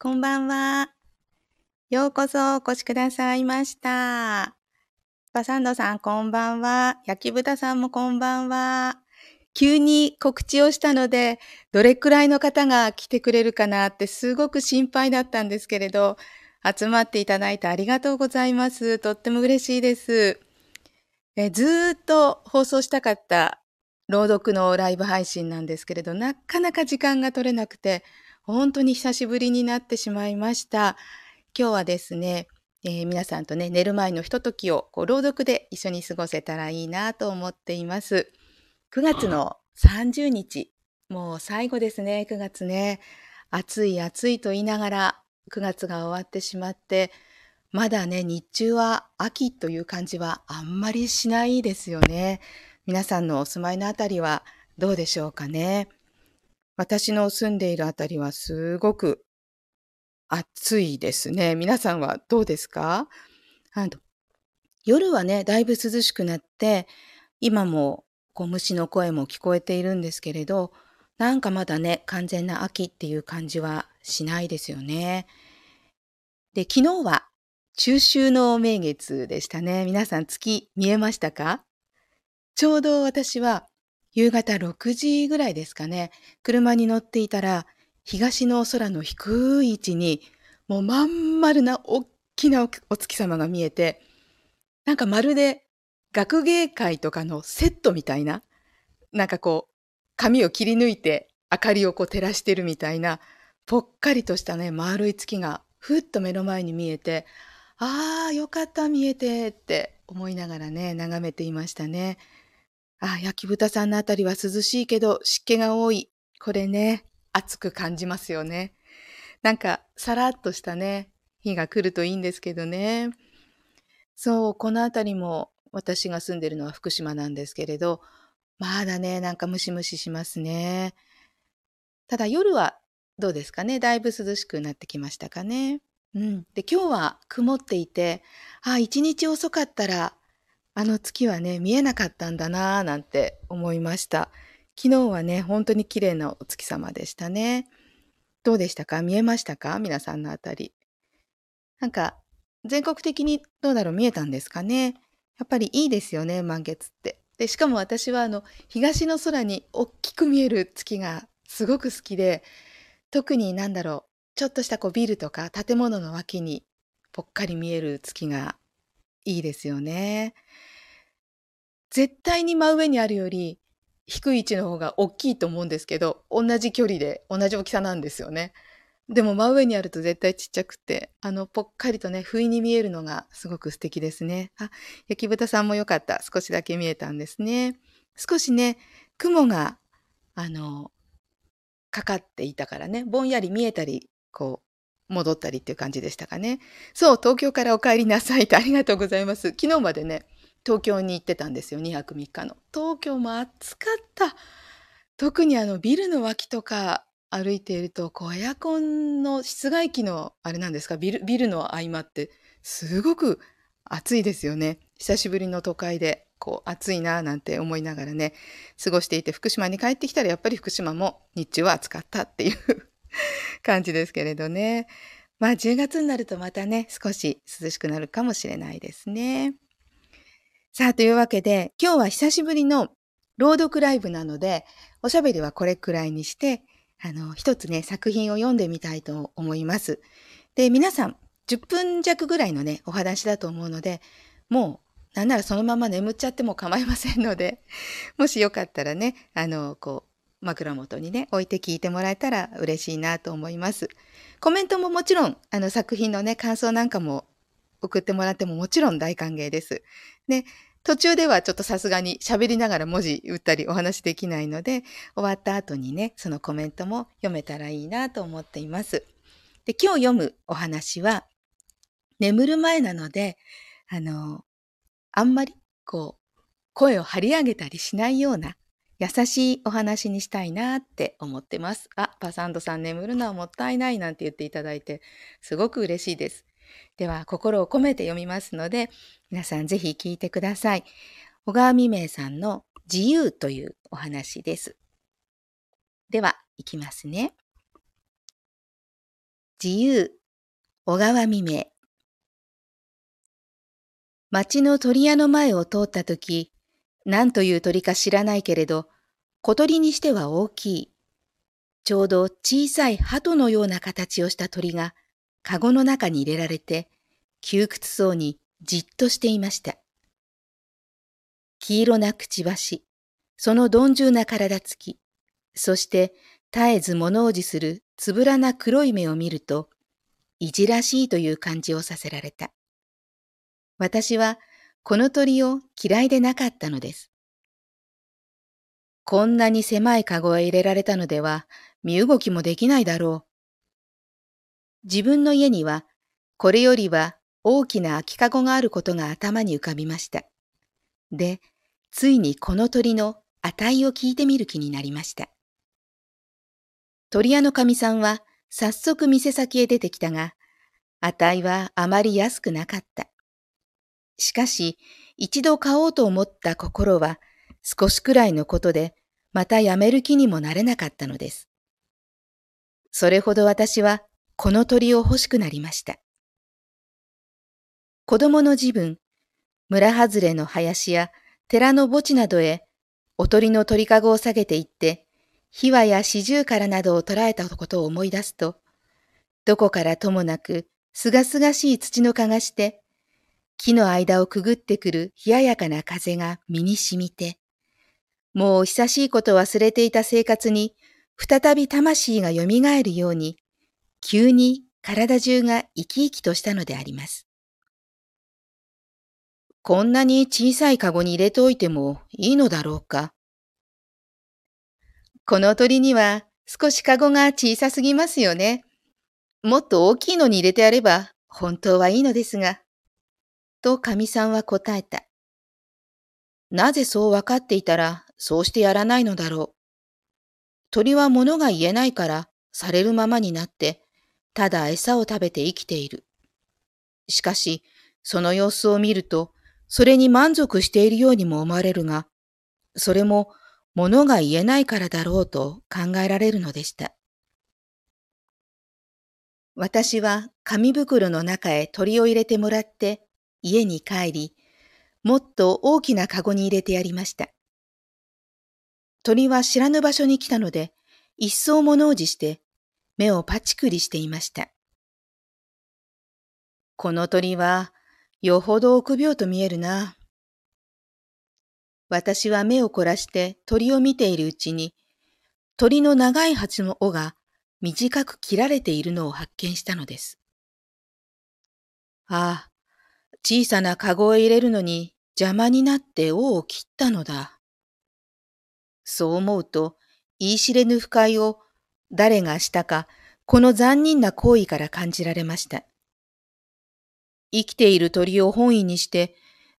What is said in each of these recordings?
こんばんは。ようこそお越しくださいました。バサンドさんこんばんは。焼き豚さんもこんばんは。急に告知をしたので、どれくらいの方が来てくれるかなってすごく心配だったんですけれど、集まっていただいてありがとうございます。とっても嬉しいです。ずっと放送したかった朗読のライブ配信なんですけれど、なかなか時間が取れなくて、本当に久しぶりになってしまいました。今日はですね、皆さんとね、寝る前のひとときを朗読で一緒に過ごせたらいいなと思っています。9月の30日、もう最後ですね、9月ね。暑い暑いと言いながら9月が終わってしまって、まだね、日中は秋という感じはあんまりしないですよね。皆さんのお住まいのあたりはどうでしょうかね。私の住んでいるあたりはすごく暑いですね。皆さんはどうですか？夜はね、だいぶ涼しくなって、今も虫の声も聞こえているんですけれど、なんかまだね、完全な秋っていう感じはしないですよね。で、昨日は中秋の名月でしたね。皆さん月見えましたか？ちょうど私は夕方6時ぐらいですかね、車に乗っていたら、東の空の低い位置に、もうまん丸な大きなお月様が見えて、なんかまるで学芸会とかのセットみたいな、なんか紙を切り抜いて明かりを照らしてるみたいな、ぽっかりとしたね、丸い月がふっと目の前に見えて、あーよかった見えてって思いながらね、眺めていましたね。あ、焼き豚さんのあたりは涼しいけど湿気が多い。これね、暑く感じますよね。なんかさらっとしたね、日が来るといいんですけどね。そう、このあたりも私が住んでるのは福島なんですけれど、まだね、なんかムシムシしますね。ただ夜はどうですかね、だいぶ涼しくなってきましたかね。うん。で、今日は曇っていて、一日遅かったらあの月はね、見えなかったんだなぁなんて思いました。昨日はね、本当に綺麗なお月様でしたね。どうでしたか？見えましたか？皆さんのあたり。なんか、全国的にどうだろう？見えたんですかね。やっぱりいいですよね、満月って。で、しかも私は東の空に大きく見える月がすごく好きで、特にちょっとしたビルとか建物の脇にぽっかり見える月がいいですよね。絶対に真上にあるより低い位置の方が大きいと思うんですけど、同じ距離で同じ大きさなんですよね。でも真上にあると絶対ちっちゃくて、ぽっかりとね、不意に見えるのがすごく素敵ですね。あ、焼き豚さんもよかった。少しだけ見えたんですね。少しね、雲がかかっていたからね、ぼんやり見えたり戻ったりっていう感じでしたかね。そう、東京からお帰りなさいってありがとうございます。昨日までね、東京に行ってたんですよ、2泊3日の。東京も暑かった。特にビルの脇とか歩いていると、エアコンの室外機の、あれなんですか、ビルの合間ってすごく暑いですよね。久しぶりの都会で、暑いなぁなんて思いながらね、過ごしていて、福島に帰ってきたらやっぱり福島も日中は暑かったっていう感じですけれどね。まあ10月になるとまたね、少し涼しくなるかもしれないですね。さあ、というわけで今日は久しぶりの朗読ライブなので、おしゃべりはこれくらいにして一つね、作品を読んでみたいと思います。で、皆さん10分弱ぐらいのね、お話だと思うので、もうなんならそのまま眠っちゃっても構いませんので、もしよかったらね、枕元にね、置いて聞いてもらえたら嬉しいなと思います。コメントももちろん、作品のね、感想なんかも送ってもらってももちろん大歓迎です。で、途中ではちょっとさすがに喋りながら文字打ったりお話できないので、終わった後にね、そのコメントも読めたらいいなと思っています。で、今日読むお話は、眠る前なので、あんまり声を張り上げたりしないような、優しいお話にしたいなって思ってます。あ、バサンドさん眠るのはもったいないなんて言っていただいて、すごく嬉しいです。では、心を込めて読みますので、皆さんぜひ聞いてください。小川未明さんの自由というお話です。では、いきますね。自由、小川未明。町の鳥屋の前を通ったとき、何という鳥か知らないけれど、小鳥にしては大きい。ちょうど小さい鳩のような形をした鳥が、かごの中に入れられて、窮屈そうにじっとしていました。黄色なくちばし、その鈍重な体つき、そして絶えず物おじするつぶらな黒い目を見ると、いじらしいという感じをさせられた。私はこの鳥を嫌いでなかったのです。こんなに狭いかごへ入れられたのでは、身動きもできないだろう。自分の家には、これよりは大きな空きかごがあることが頭に浮かびました。で、ついにこの鳥の値を聞いてみる気になりました。鳥屋のかみさんは早速店先へ出てきたが、値はあまり安くなかった。しかし、一度買おうと思った心は少しくらいのことで、またやめる気にもなれなかったのです。それほど私はこの鳥を欲しくなりました。子供の時分、村外れの林や寺の墓地などへ、おとりの鳥かごを下げていって、ヒワやシジュウカラなどを捕らえたことを思い出すと、どこからともなく、すがすがしい土の蚊がして、木の間をくぐってくる冷ややかな風が身に染みて、もう久しいこと忘れていた生活に、再び魂がよみがえるように、急に体中が生き生きとしたのであります。こんなに小さいかごに入れておいてもいいのだろうか。この鳥には少しかごが小さすぎますよね。もっと大きいのに入れてやれば本当はいいのですが。とかみさんは答えた。なぜそうわかっていたらそうしてやらないのだろう。鳥は物が言えないからされるままになって、ただ餌を食べて生きている。しかし、その様子を見ると、それに満足しているようにも思われるが、それも物が言えないからだろうと考えられるのでした。私は紙袋の中へ鳥を入れてもらって家に帰り、もっと大きなかごに入れてやりました。鳥は知らぬ場所に来たので、一層物おじして目をパチクリしていました。この鳥は、よほど臆病と見えるな。私は目を凝らして鳥を見ているうちに、鳥の長い鉢の尾が短く切られているのを発見したのです。ああ、小さなかごへ入れるのに邪魔になって尾を切ったのだ。そう思うと、言い知れぬ不快を誰がしたか、この残忍な行為から感じられました。生きている鳥を本意にして、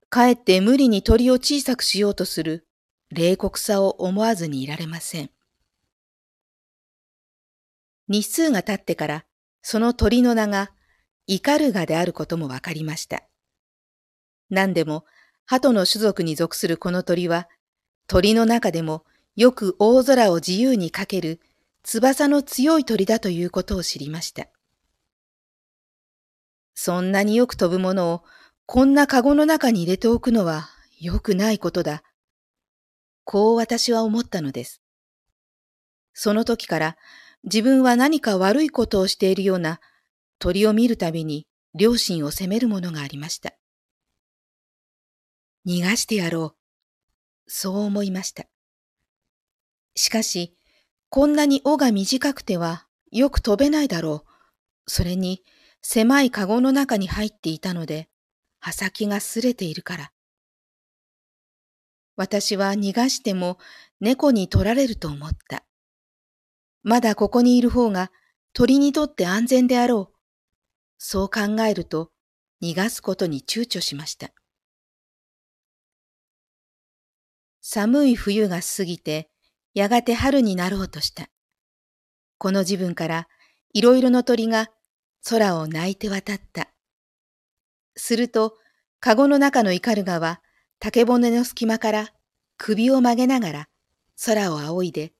かえって無理に鳥を小さくしようとする冷酷さを思わずにいられません。日数が経ってから、その鳥の名がイカルガであることもわかりました。何でも、鳩の種族に属するこの鳥は、鳥の中でもよく大空を自由に駆ける翼の強い鳥だということを知りました。そんなによく飛ぶものをこんなかごの中に入れておくのはよくないことだ。こう私は思ったのです。その時から自分は何か悪いことをしているような鳥を見るたびに両親を責めるものがありました。逃がしてやろう。そう思いました。しかし、こんなに尾が短くてはよく飛べないだろう。それに、狭いかごの中に入っていたので、刃先がすれているから。私は逃がしても猫に取られると思った。まだここにいる方が鳥にとって安全であろう。そう考えると、逃がすことに躊躇しました。寒い冬が過ぎて、やがて春になろうとした。この時分から、いろいろの鳥が、空を泣いて渡った。すると、かごの中のイカルガは、竹骨の隙間から首を曲げながら、空を仰いで、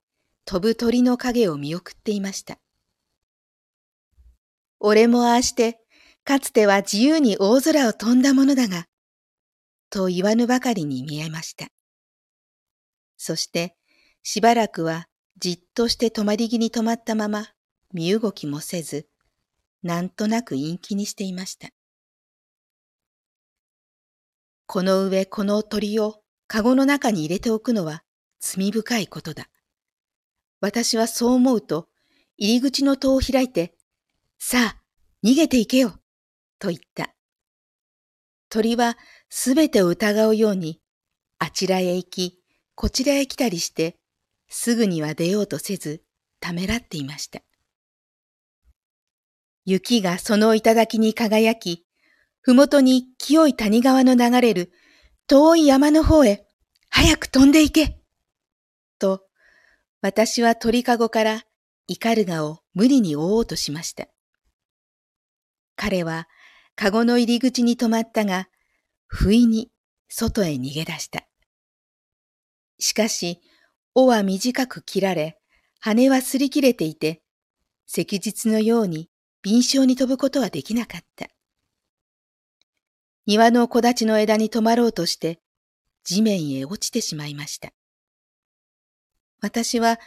飛ぶ鳥の影を見送っていました。俺もああして、かつては自由に大空を飛んだものだが、と言わぬばかりに見えました。そして、しばらくはじっとして止まり木に止まったまま、身動きもせず、なんとなく陰気にしていました。この上この鳥をかごの中に入れておくのは罪深いことだ。私はそう思うと、入り口の戸を開いて、さあ、逃げていけよ、と言った。鳥はすべてを疑うように、あちらへ行き、こちらへ来たりして、すぐには出ようとせず、ためらっていました。雪がその頂に輝き、ふもとに清い谷川の流れる遠い山の方へ、早く飛んでいけと、私は鳥かごからイカルガを無理に追おうとしました。彼はかごの入り口に止まったが、不意に外へ逃げ出した。しかし、尾は短く切られ、羽は擦り切れていて、昔日のように敏捷に飛ぶことはできなかった。庭の木立の枝に止まろうとして、地面へ落ちてしまいました。私は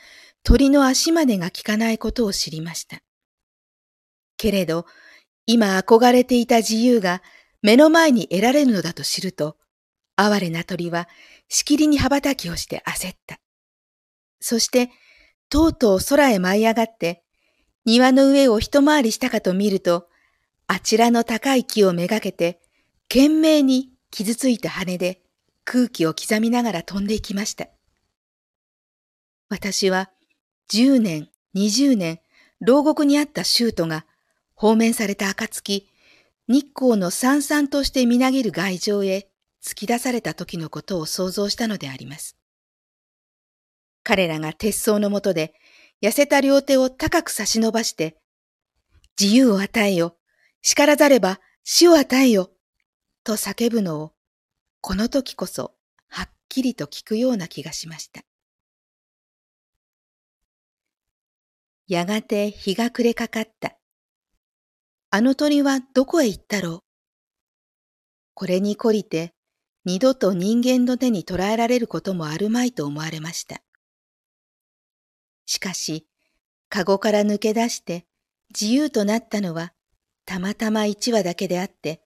鳥の足までが効かないことを知りました。けれど、今憧れていた自由が目の前に得られるのだと知ると、哀れな鳥はしきりに羽ばたきをして焦った。そして、とうとう空へ舞い上がって、庭の上を一回りしたかと見ると、あちらの高い木をめがけて、懸命に傷ついた羽で空気を刻みながら飛んでいきました。私は10年、20年、牢獄にあった囚徒が放免された暁、日光の燦々としてみなぎる外場へ突き出された時のことを想像したのであります。彼らが鉄槍の下で、痩せた両手を高く差し伸ばして、自由を与えよ、叱らざれば死を与えよ、と叫ぶのを、この時こそはっきりと聞くような気がしました。やがて日が暮れかかった。あの鳥はどこへ行ったろう。これに懲りて、二度と人間の手に捕らえられることもあるまいと思われました。しかし、かごから抜け出して自由となったのは、たまたま一羽だけであって、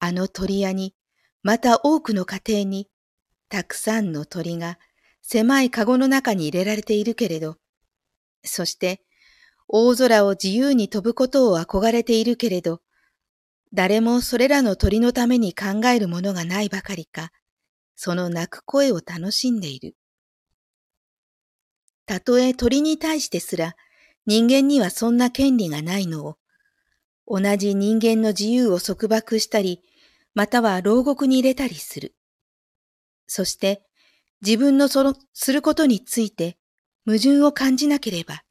あの鳥屋に、また多くの家庭に、たくさんの鳥が狭いかごの中に入れられているけれど、そして大空を自由に飛ぶことを憧れているけれど、誰もそれらの鳥のために考えるものがないばかりか、その鳴く声を楽しんでいる。たとえ鳥に対してすら人間にはそんな権利がないのを、同じ人間の自由を束縛したり、または牢獄に入れたりする。そして自分のすることについて矛盾を感じなければ、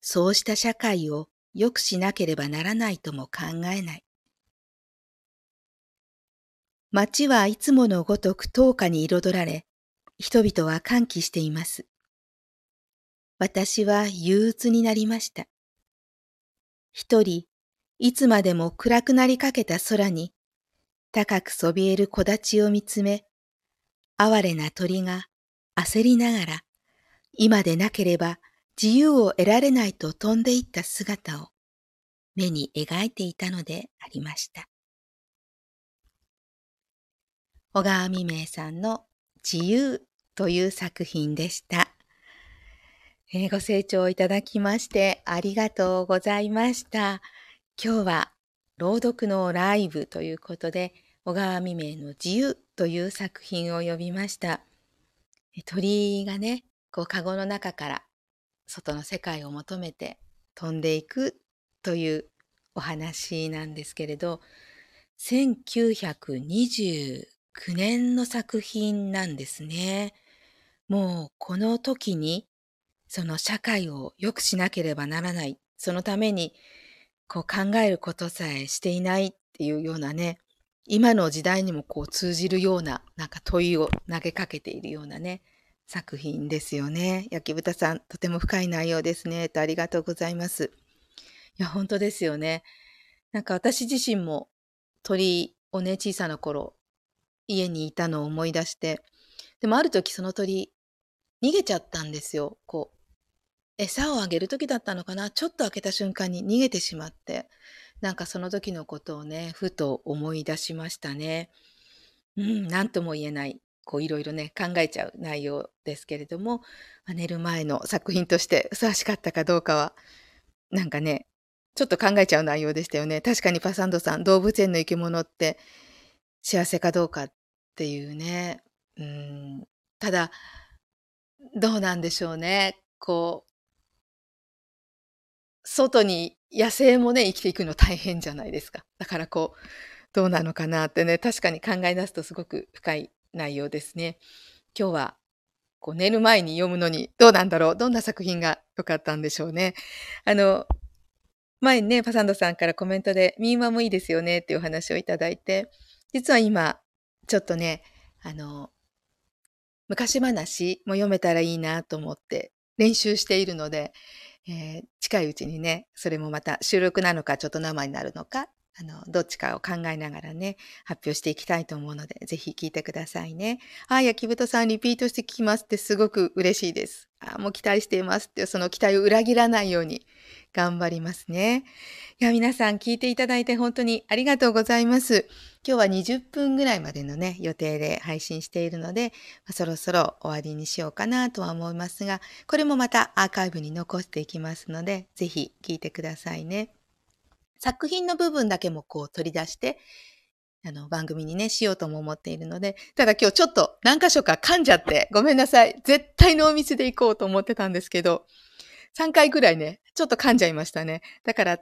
そうした社会を良くしなければならないとも考えない。街はいつものごとく灯火に彩られ、人々は歓喜しています。私は憂鬱になりました。一人、いつまでも暗くなりかけた空に、高くそびえる木立を見つめ、哀れな鳥が焦りながら、今でなければ自由を得られないと飛んでいった姿を目に描いていたのでありました。小川未明さんの自由という作品でした。ご清聴いただきましてありがとうございました。今日は朗読のライブということで、小川未明の自由という作品を読みました。鳥がね、こうカゴの中から外の世界を求めて飛んでいくというお話なんですけれど、1929年の作品なんですね。もうこの時にその社会を良くしなければならない、そのためにこう考えることさえしていないっていうようなね、今の時代にもこう通じるような、なんか問いを投げかけているようなね、作品ですよね。焼豚さん、とても深い内容ですね。とありがとうございます。いや、本当ですよね。なんか私自身も鳥をね、小さな頃、家にいたのを思い出して、でもある時その鳥、逃げちゃったんですよ。こう、餌をあげる時だったのかな。ちょっと開けた瞬間に逃げてしまって、なんかその時のことをね、ふと思い出しましたね。なんとも言えない、こういろいろね、考えちゃう内容ですけれども、まあ寝る前の作品としてふさわしかったかどうかは、なんかね、ちょっと考えちゃう内容でしたよね。確かにパサンドさん、動物園の生き物って幸せかどうかっていうね。うん、ただ、どうなんでしょうね。こう、外に野生もね、生きていくの大変じゃないですか。だからこう、どうなのかなってね、確かに考え出すとすごく深い内容ですね。今日はこう寝る前に読むのにどうなんだろう、どんな作品が良かったんでしょうね。あの、前にね、パサンドさんからコメントで、ミーマもいいですよねっていうお話をいただいて、実は今、ちょっとね、あの、昔話も読めたらいいなと思って練習しているので、近いうちにね、それもまた収録なのか、ちょっと生になるのか、どっちかを考えながらね、発表していきたいと思うので、ぜひ聞いてくださいね。焼き豚さん、リピートして聞きますってすごく嬉しいです。もう期待していますって、その期待を裏切らないように頑張りますね。いや、皆さん聞いていただいて本当にありがとうございます。今日は20分ぐらいまでのね、予定で配信しているので、そろそろ終わりにしようかなとは思いますが、これもまたアーカイブに残していきますので、ぜひ聞いてくださいね。作品の部分だけもこう取り出して、番組にね、しようとも思っているので、ただ今日ちょっと何箇所か噛んじゃって、ごめんなさい。絶対ノーミスで行こうと思ってたんですけど、3回ぐらいね、ちょっと噛んじゃいましたね。だから、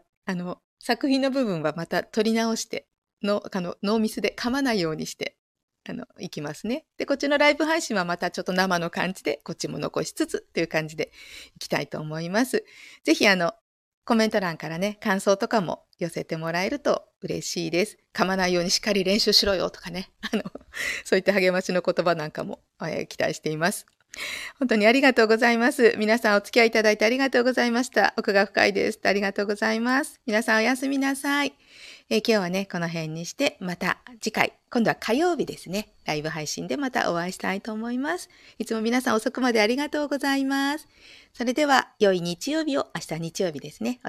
作品の部分はまた取り直して、ノーミスで噛まないようにして、いきますね。で、こっちのライブ配信はまたちょっと生の感じで、こっちも残しつつっていう感じでいきたいと思います。ぜひコメント欄からね、感想とかも寄せてもらえると嬉しいです。噛まないようにしっかり練習しろよとかね、そういった励ましの言葉なんかも、期待しています。本当にありがとうございます。皆さんお付き合いいただいてありがとうございました。奥が深いです。ありがとうございます。皆さんおやすみなさい。今日はね、この辺にして、また次回、今度は火曜日ですね、ライブ配信でまたお会いしたいと思います。いつも皆さん遅くまでありがとうございます。それでは良い日曜日を、明日日曜日ですね。